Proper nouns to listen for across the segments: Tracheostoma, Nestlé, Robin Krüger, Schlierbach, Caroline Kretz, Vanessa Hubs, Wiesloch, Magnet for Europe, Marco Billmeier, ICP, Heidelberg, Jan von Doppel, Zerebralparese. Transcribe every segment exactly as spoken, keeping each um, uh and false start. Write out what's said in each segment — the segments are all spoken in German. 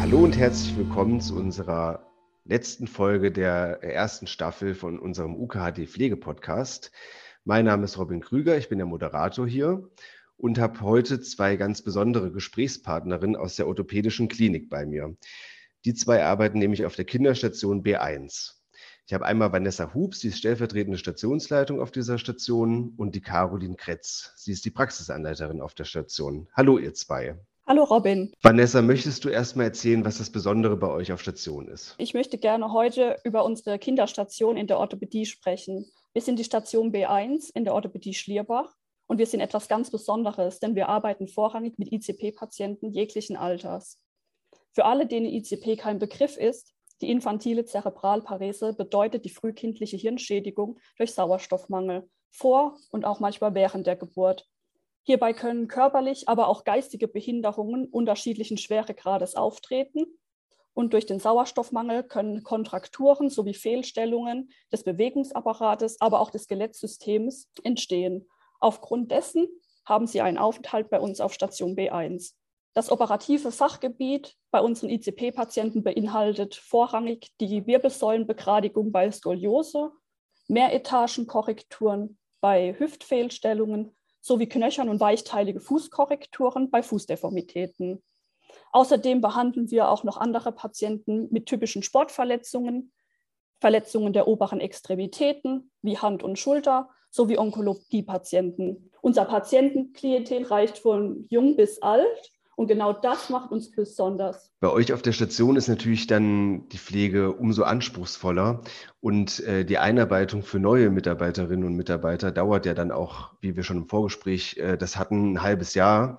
Hallo und herzlich willkommen zu unserer letzten Folge der ersten Staffel von unserem U K H D-Pflegepodcast. Mein Name ist Robin Krüger, ich bin der Moderator hier und habe heute zwei ganz besondere Gesprächspartnerinnen aus der orthopädischen Klinik bei mir. Die zwei arbeiten nämlich auf der Kinderstation B eins. Ich habe einmal Vanessa Hubs, die ist stellvertretende Stationsleitung auf dieser Station, und die Caroline Kretz, sie ist die Praxisanleiterin auf der Station. Hallo ihr zwei. Hallo Robin. Vanessa, möchtest du erstmal erzählen, was das Besondere bei euch auf Station ist? Ich möchte gerne heute über unsere Kinderstation in der Orthopädie sprechen. Wir sind die Station B eins in der Orthopädie Schlierbach und wir sind etwas ganz Besonderes, denn wir arbeiten vorrangig mit I C P-Patienten jeglichen Alters. Für alle, denen I C P kein Begriff ist, die infantile Zerebralparese bedeutet die frühkindliche Hirnschädigung durch Sauerstoffmangel, vor und auch manchmal während der Geburt. Hierbei können körperlich, aber auch geistige Behinderungen unterschiedlichen Schweregrades auftreten und durch den Sauerstoffmangel können Kontrakturen sowie Fehlstellungen des Bewegungsapparates, aber auch des Skelettsystems entstehen. Aufgrund dessen haben sie einen Aufenthalt bei uns auf Station B eins. Das operative Fachgebiet bei unseren I C P-Patienten beinhaltet vorrangig die Wirbelsäulenbegradigung bei Skoliose, Mehretagenkorrekturen bei Hüftfehlstellungen, sowie knöchern- und weichteilige Fußkorrekturen bei Fußdeformitäten. Außerdem behandeln wir auch noch andere Patienten mit typischen Sportverletzungen, Verletzungen der oberen Extremitäten wie Hand und Schulter sowie Onkologie-Patienten. Unser Patientenklientel reicht von jung bis alt und genau das macht uns besonders. Bei euch auf der Station ist natürlich dann die Pflege umso anspruchsvoller und äh, die Einarbeitung für neue Mitarbeiterinnen und Mitarbeiter dauert ja dann auch, wie wir schon im Vorgespräch äh, das hatten, ein halbes Jahr.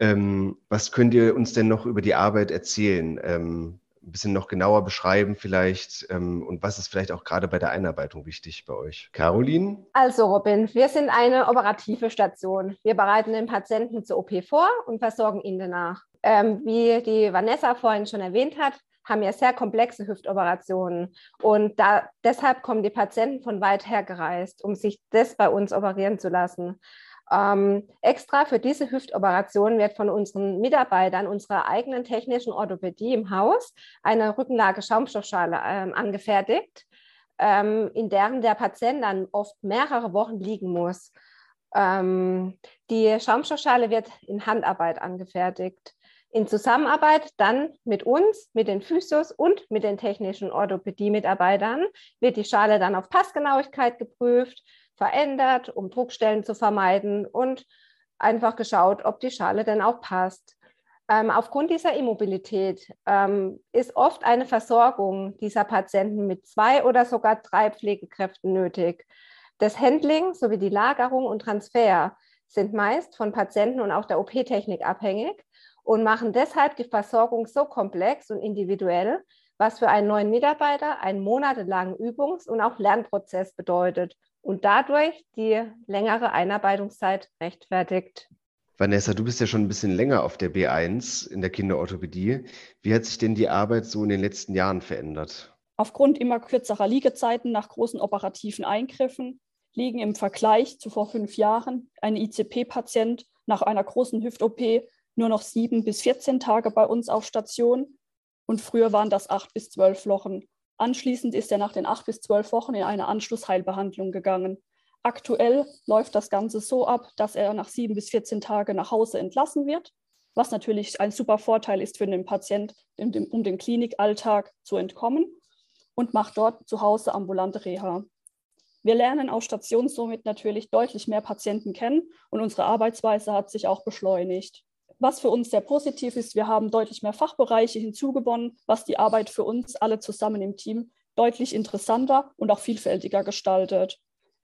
Ähm, was könnt ihr uns denn noch über die Arbeit erzählen? Ähm, ein bisschen noch genauer beschreiben vielleicht ähm, und was ist vielleicht auch gerade bei der Einarbeitung wichtig bei euch? Caroline? Also Robin, wir sind eine operative Station. Wir bereiten den Patienten zur O P vor und versorgen ihn danach. Ähm, wie die Vanessa vorhin schon erwähnt hat, haben wir sehr komplexe Hüftoperationen und da, deshalb kommen die Patienten von weit her gereist, um sich das bei uns operieren zu lassen. Ähm, extra für diese Hüftoperation wird von unseren Mitarbeitern unserer eigenen technischen Orthopädie im Haus eine Rückenlage-Schaumstoffschale ähm, angefertigt, ähm, in deren der Patient dann oft mehrere Wochen liegen muss. Ähm, die Schaumstoffschale wird in Handarbeit angefertigt, in Zusammenarbeit dann mit uns, mit den Physios und mit den technischen Orthopädie-Mitarbeitern wird die Schale dann auf Passgenauigkeit geprüft, verändert, um Druckstellen zu vermeiden und einfach geschaut, ob die Schale denn auch passt. Ähm, aufgrund dieser Immobilität ähm, ist oft eine Versorgung dieser Patienten mit zwei oder sogar drei Pflegekräften nötig. Das Handling sowie die Lagerung und Transfer sind meist von Patienten und auch der O P-Technik abhängig und machen deshalb die Versorgung so komplex und individuell, was für einen neuen Mitarbeiter einen monatelangen Übungs- und auch Lernprozess bedeutet und dadurch die längere Einarbeitungszeit rechtfertigt. Vanessa, du bist ja schon ein bisschen länger auf der B eins in der Kinderorthopädie. Wie hat sich denn die Arbeit so in den letzten Jahren verändert? Aufgrund immer kürzerer Liegezeiten nach großen operativen Eingriffen liegen im Vergleich zu vor fünf Jahren ein I C P-Patient nach einer großen Hüft-O P nur noch sieben bis vierzehn Tage bei uns auf Station und früher waren das acht bis zwölf Wochen. Anschließend ist er nach den acht bis zwölf Wochen in eine Anschlussheilbehandlung gegangen. Aktuell läuft das Ganze so ab, dass er nach sieben bis vierzehn Tage nach Hause entlassen wird, was natürlich ein super Vorteil ist für den Patient, um dem Klinikalltag zu entkommen und macht dort zu Hause ambulante Reha. Wir lernen auf Station somit natürlich deutlich mehr Patienten kennen und unsere Arbeitsweise hat sich auch beschleunigt. Was für uns sehr positiv ist, wir haben deutlich mehr Fachbereiche hinzugewonnen, was die Arbeit für uns alle zusammen im Team deutlich interessanter und auch vielfältiger gestaltet.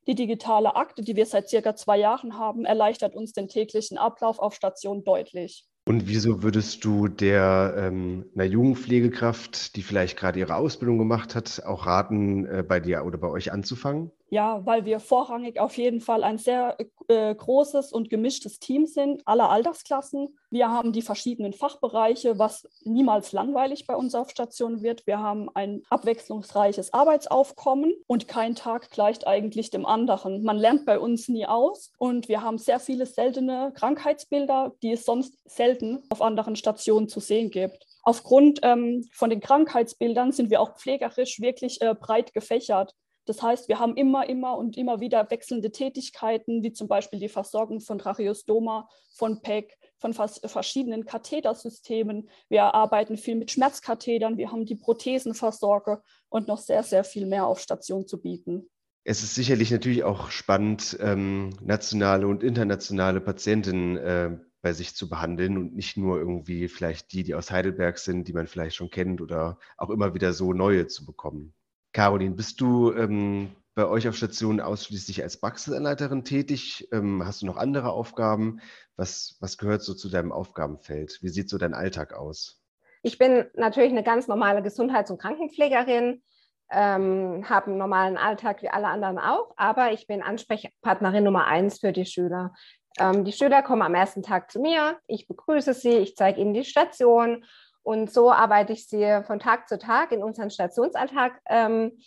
Die digitale Akte, die wir seit circa zwei Jahren haben, erleichtert uns den täglichen Ablauf auf Station deutlich. Und wieso würdest du der ähm, einer jungen Pflegekraft, die vielleicht gerade ihre Ausbildung gemacht hat, auch raten, äh, bei dir oder bei euch anzufangen? Ja, weil wir vorrangig auf jeden Fall ein sehr äh, großes und gemischtes Team sind, aller Altersklassen. Wir haben die verschiedenen Fachbereiche, was niemals langweilig bei uns auf Station wird. Wir haben ein abwechslungsreiches Arbeitsaufkommen und kein Tag gleicht eigentlich dem anderen. Man lernt bei uns nie aus und wir haben sehr viele seltene Krankheitsbilder, die es sonst selten auf anderen Stationen zu sehen gibt. Aufgrund ähm, von den Krankheitsbildern sind wir auch pflegerisch wirklich äh, breit gefächert. Das heißt, wir haben immer, immer und immer wieder wechselnde Tätigkeiten, wie zum Beispiel die Versorgung von Tracheostoma, von P E C, von fas- verschiedenen Kathetersystemen. Wir arbeiten viel mit Schmerzkathetern, wir haben die Prothesenversorge und noch sehr, sehr viel mehr auf Station zu bieten. Es ist sicherlich natürlich auch spannend, ähm, nationale und internationale Patientinnen äh, bei sich zu behandeln und nicht nur irgendwie vielleicht die, die aus Heidelberg sind, die man vielleicht schon kennt oder auch immer wieder so neue zu bekommen. Caroline, bist du ähm, bei euch auf Station ausschließlich als Praxisanleiterin tätig? Ähm, hast du noch andere Aufgaben? Was, was gehört so zu deinem Aufgabenfeld? Wie sieht so dein Alltag aus? Ich bin natürlich eine ganz normale Gesundheits- und Krankenpflegerin, ähm, habe einen normalen Alltag wie alle anderen auch, aber ich bin Ansprechpartnerin Nummer eins für die Schüler. Ähm, die Schüler kommen am ersten Tag zu mir, ich begrüße sie, ich zeige ihnen die Station. Und so arbeite ich sie von Tag zu Tag in unseren Stationsalltag ähm,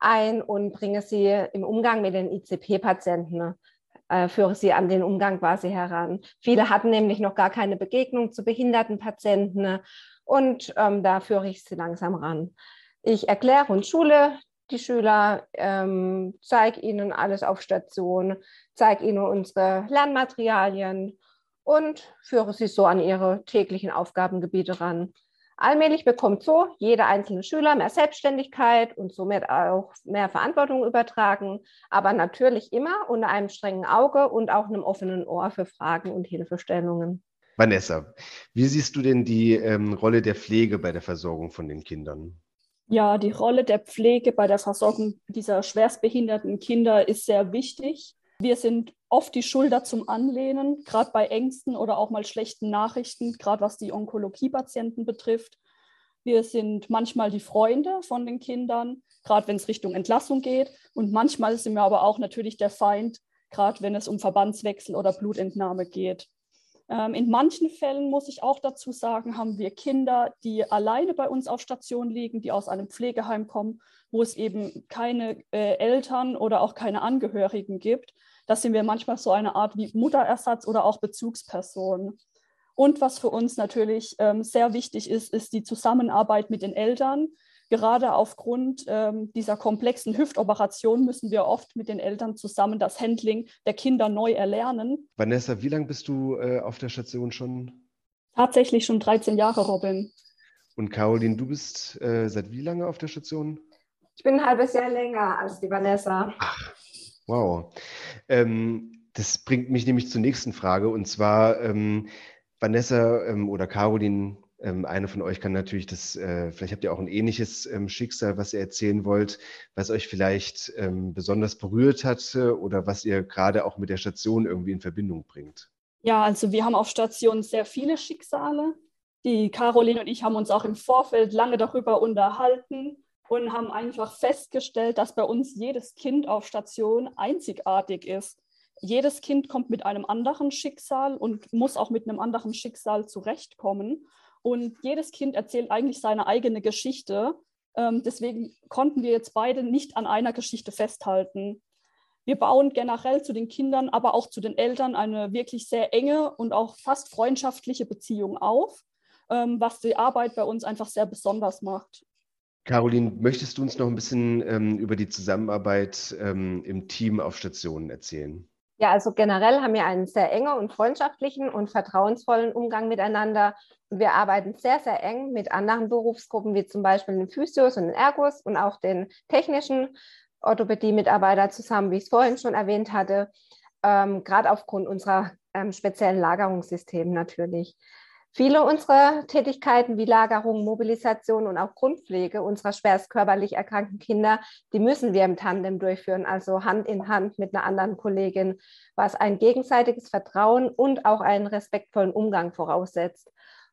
ein und bringe sie im Umgang mit den I C P-Patienten, äh, führe sie an den Umgang quasi heran. Viele hatten nämlich noch gar keine Begegnung zu behinderten Patienten und ähm, da führe ich sie langsam ran. Ich erkläre und schule die Schüler, ähm, zeige ihnen alles auf Station, zeige ihnen unsere Lernmaterialien und führe sie so an ihre täglichen Aufgabengebiete ran. Allmählich bekommt so jeder einzelne Schüler mehr Selbstständigkeit und somit auch mehr Verantwortung übertragen, aber natürlich immer unter einem strengen Auge und auch einem offenen Ohr für Fragen und Hilfestellungen. Vanessa, wie siehst du denn die ähm, Rolle der Pflege bei der Versorgung von den Kindern? Ja, die Rolle der Pflege bei der Versorgung dieser schwerstbehinderten Kinder ist sehr wichtig. Wir sind oft die Schulter zum Anlehnen, gerade bei Ängsten oder auch mal schlechten Nachrichten, gerade was die Onkologiepatienten betrifft. Wir sind manchmal die Freunde von den Kindern, gerade wenn es Richtung Entlassung geht. Und manchmal sind wir aber auch natürlich der Feind, gerade wenn es um Verbandswechsel oder Blutentnahme geht. Ähm, in manchen Fällen, muss ich auch dazu sagen, haben wir Kinder, die alleine bei uns auf Station liegen, die aus einem Pflegeheim kommen, wo es eben keine äh, Eltern oder auch keine Angehörigen gibt. Da sind wir manchmal so eine Art wie Mutterersatz oder auch Bezugsperson. Und was für uns natürlich ähm, sehr wichtig ist, ist die Zusammenarbeit mit den Eltern. Gerade aufgrund ähm, dieser komplexen Hüftoperation müssen wir oft mit den Eltern zusammen das Handling der Kinder neu erlernen. Vanessa, wie lange bist du äh, auf der Station schon? Tatsächlich schon dreizehn Jahre, Robin. Und Caroline, du bist äh, seit wie lange auf der Station? Ich bin ein halbes Jahr länger als die Vanessa. Ach. Wow. Ähm, das bringt mich nämlich zur nächsten Frage. Und zwar, ähm, Vanessa ähm, oder Caroline, ähm, eine von euch kann natürlich das, äh, vielleicht habt ihr auch ein ähnliches ähm, Schicksal, was ihr erzählen wollt, was euch vielleicht ähm, besonders berührt hat oder was ihr gerade auch mit der Station irgendwie in Verbindung bringt. Ja, also wir haben auf Station sehr viele Schicksale. Die Caroline und ich haben uns auch im Vorfeld lange darüber unterhalten und haben einfach festgestellt, dass bei uns jedes Kind auf Station einzigartig ist. Jedes Kind kommt mit einem anderen Schicksal und muss auch mit einem anderen Schicksal zurechtkommen. Und jedes Kind erzählt eigentlich seine eigene Geschichte. Deswegen konnten wir jetzt beide nicht an einer Geschichte festhalten. Wir bauen generell zu den Kindern, aber auch zu den Eltern eine wirklich sehr enge und auch fast freundschaftliche Beziehung auf, was die Arbeit bei uns einfach sehr besonders macht. Caroline, möchtest du uns noch ein bisschen ähm, über die Zusammenarbeit ähm, im Team auf Stationen erzählen? Ja, also generell haben wir einen sehr engen und freundschaftlichen und vertrauensvollen Umgang miteinander. Wir arbeiten sehr, sehr eng mit anderen Berufsgruppen, wie zum Beispiel den Physios und den Ergos und auch den technischen Orthopädie-Mitarbeiter zusammen, wie ich es vorhin schon erwähnt hatte, ähm, gerade aufgrund unserer ähm, speziellen Lagerungssysteme natürlich. Viele unserer Tätigkeiten wie Lagerung, Mobilisation und auch Grundpflege unserer schwerst körperlich erkrankten Kinder, die müssen wir im Tandem durchführen, also Hand in Hand mit einer anderen Kollegin, was ein gegenseitiges Vertrauen und auch einen respektvollen Umgang voraussetzt.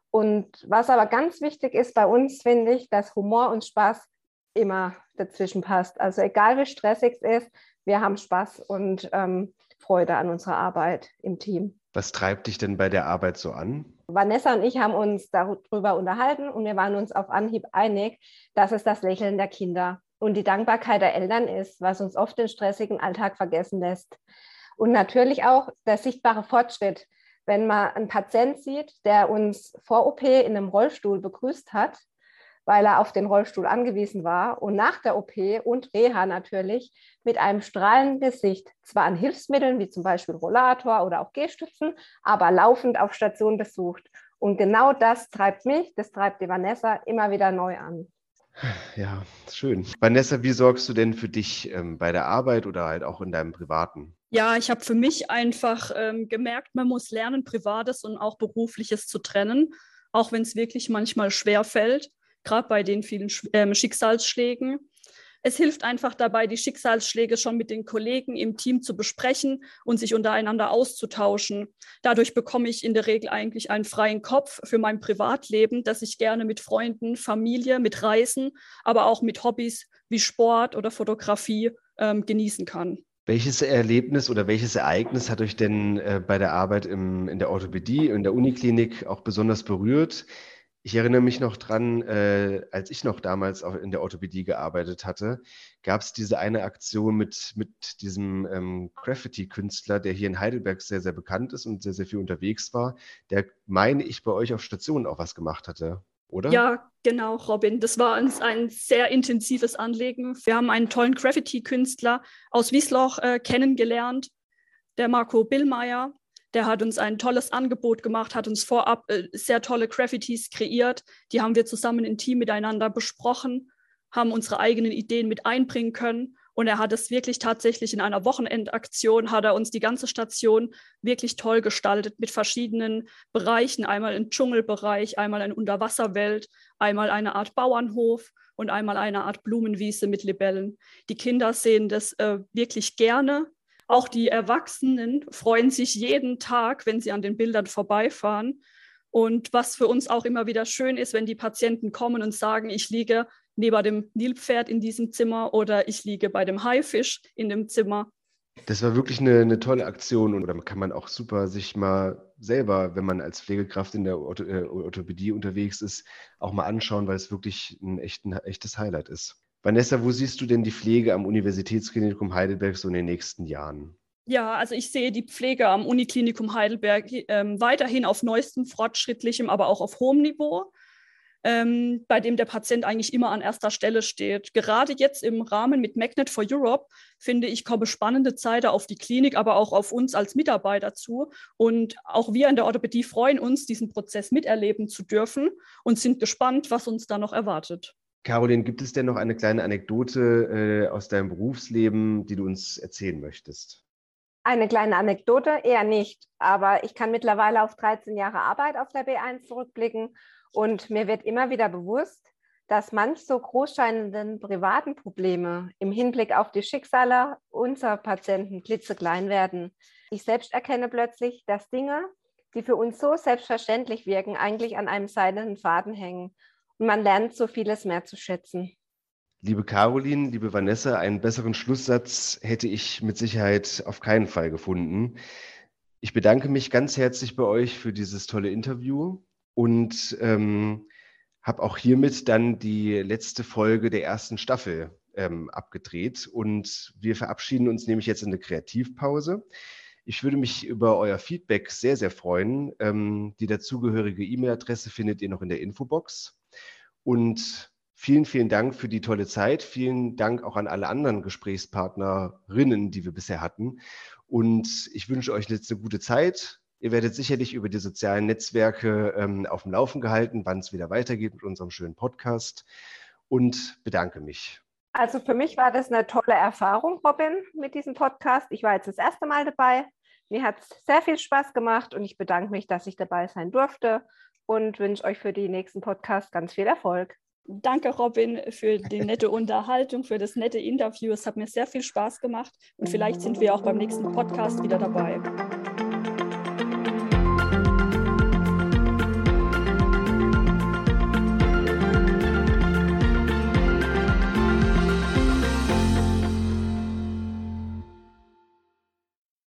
Und was aber ganz wichtig ist bei uns, finde ich, dass Humor und Spaß immer dazwischen passt. Also egal wie stressig es ist, wir haben Spaß und ähm, Freude an unserer Arbeit im Team. Was treibt dich denn bei der Arbeit so an? Vanessa und ich haben uns darüber unterhalten und wir waren uns auf Anhieb einig, dass es das Lächeln der Kinder und die Dankbarkeit der Eltern ist, was uns oft den stressigen Alltag vergessen lässt. Und natürlich auch der sichtbare Fortschritt, wenn man einen Patient sieht, der uns vor O P in einem Rollstuhl begrüßt hat, weil er auf den Rollstuhl angewiesen war, und nach der O P und Reha natürlich mit einem strahlenden Gesicht, zwar an Hilfsmitteln wie zum Beispiel Rollator oder auch Gehstützen, aber laufend auf Station besucht. Und genau das treibt mich, das treibt die Vanessa immer wieder neu an. Ja, schön. Vanessa, wie sorgst du denn für dich ähm, bei der Arbeit oder halt auch in deinem Privaten? Ja, ich habe für mich einfach ähm, gemerkt, man muss lernen, Privates und auch Berufliches zu trennen, auch wenn es wirklich manchmal schwerfällt, gerade bei den vielen ähm, Schicksalsschlägen. Es hilft einfach dabei, die Schicksalsschläge schon mit den Kollegen im Team zu besprechen und sich untereinander auszutauschen. Dadurch bekomme ich in der Regel eigentlich einen freien Kopf für mein Privatleben, das ich gerne mit Freunden, Familie, mit Reisen, aber auch mit Hobbys wie Sport oder Fotografie ähm, genießen kann. Welches Erlebnis oder welches Ereignis hat euch denn äh, bei der Arbeit im, in der Orthopädie, in der Uniklinik auch besonders berührt? Ich erinnere mich noch dran, äh, als ich noch damals auch in der Orthopädie gearbeitet hatte, gab es diese eine Aktion mit, mit diesem ähm, Graffiti-Künstler, der hier in Heidelberg sehr, sehr bekannt ist und sehr, sehr viel unterwegs war, der, meine ich, bei euch auf Station auch was gemacht hatte. Oder? Ja, genau, Robin. Das war uns ein sehr intensives Anliegen. Wir haben einen tollen Graffiti-Künstler aus Wiesloch äh, kennengelernt, der Marco Billmeier. Der hat uns ein tolles Angebot gemacht, hat uns vorab äh, sehr tolle Graffitis kreiert. Die haben wir zusammen im Team miteinander besprochen, haben unsere eigenen Ideen mit einbringen können. Und er hat es wirklich tatsächlich in einer Wochenendaktion, hat er uns die ganze Station wirklich toll gestaltet mit verschiedenen Bereichen. Einmal ein Dschungelbereich, einmal eine Unterwasserwelt, einmal eine Art Bauernhof und einmal eine Art Blumenwiese mit Libellen. Die Kinder sehen das äh, wirklich gerne. Auch die Erwachsenen freuen sich jeden Tag, wenn sie an den Bildern vorbeifahren. Und was für uns auch immer wieder schön ist, wenn die Patienten kommen und sagen, ich liege neben dem Nilpferd in diesem Zimmer oder ich liege bei dem Haifisch in dem Zimmer. Das war wirklich eine, eine tolle Aktion und da kann man auch super sich mal selber, wenn man als Pflegekraft in der Ortho- äh, Orthopädie unterwegs ist, auch mal anschauen, weil es wirklich ein, echt, ein echtes Highlight ist. Vanessa, wo siehst du denn die Pflege am Universitätsklinikum Heidelberg so in den nächsten Jahren? Ja, also ich sehe die Pflege am Uniklinikum Heidelberg ähm, weiterhin auf neuestem, fortschrittlichem, aber auch auf hohem Niveau. Ähm, bei dem der Patient eigentlich immer an erster Stelle steht. Gerade jetzt im Rahmen mit Magnet for Europe, finde ich, kommen spannende Zeiten auf die Klinik, aber auch auf uns als Mitarbeiter zu. Und auch wir in der Orthopädie freuen uns, diesen Prozess miterleben zu dürfen und sind gespannt, was uns da noch erwartet. Caroline, gibt es denn noch eine kleine Anekdote äh, aus deinem Berufsleben, die du uns erzählen möchtest? Eine kleine Anekdote? Eher nicht, aber ich kann mittlerweile auf dreizehn Jahre Arbeit auf der B eins zurückblicken und mir wird immer wieder bewusst, dass manch so großscheinenden privaten Probleme im Hinblick auf die Schicksale unserer Patienten klitzeklein werden. Ich selbst erkenne plötzlich, dass Dinge, die für uns so selbstverständlich wirken, eigentlich an einem seidenen Faden hängen. Und man lernt so vieles mehr zu schätzen. Liebe Caroline, liebe Vanessa, einen besseren Schlusssatz hätte ich mit Sicherheit auf keinen Fall gefunden. Ich bedanke mich ganz herzlich bei euch für dieses tolle Interview und ähm, habe auch hiermit dann die letzte Folge der ersten Staffel ähm, abgedreht. Und wir verabschieden uns nämlich jetzt in eine Kreativpause. Ich würde mich über euer Feedback sehr, sehr freuen. Ähm, die dazugehörige E-Mail-Adresse findet ihr noch in der Infobox. Und vielen, vielen Dank für die tolle Zeit. Vielen Dank auch an alle anderen Gesprächspartnerinnen, die wir bisher hatten. Und ich wünsche euch jetzt eine gute Zeit. Ihr werdet sicherlich über die sozialen Netzwerke ähm, auf dem Laufen gehalten, wann es wieder weitergeht mit unserem schönen Podcast. Und bedanke mich. Also für mich war das eine tolle Erfahrung, Robin, mit diesem Podcast. Ich war jetzt das erste Mal dabei. Mir hat es sehr viel Spaß gemacht und ich bedanke mich, dass ich dabei sein durfte. Und wünsche euch für die nächsten Podcasts ganz viel Erfolg. Danke, Robin, für die nette Unterhaltung, für das nette Interview. Es hat mir sehr viel Spaß gemacht und vielleicht sind wir auch beim nächsten Podcast wieder dabei.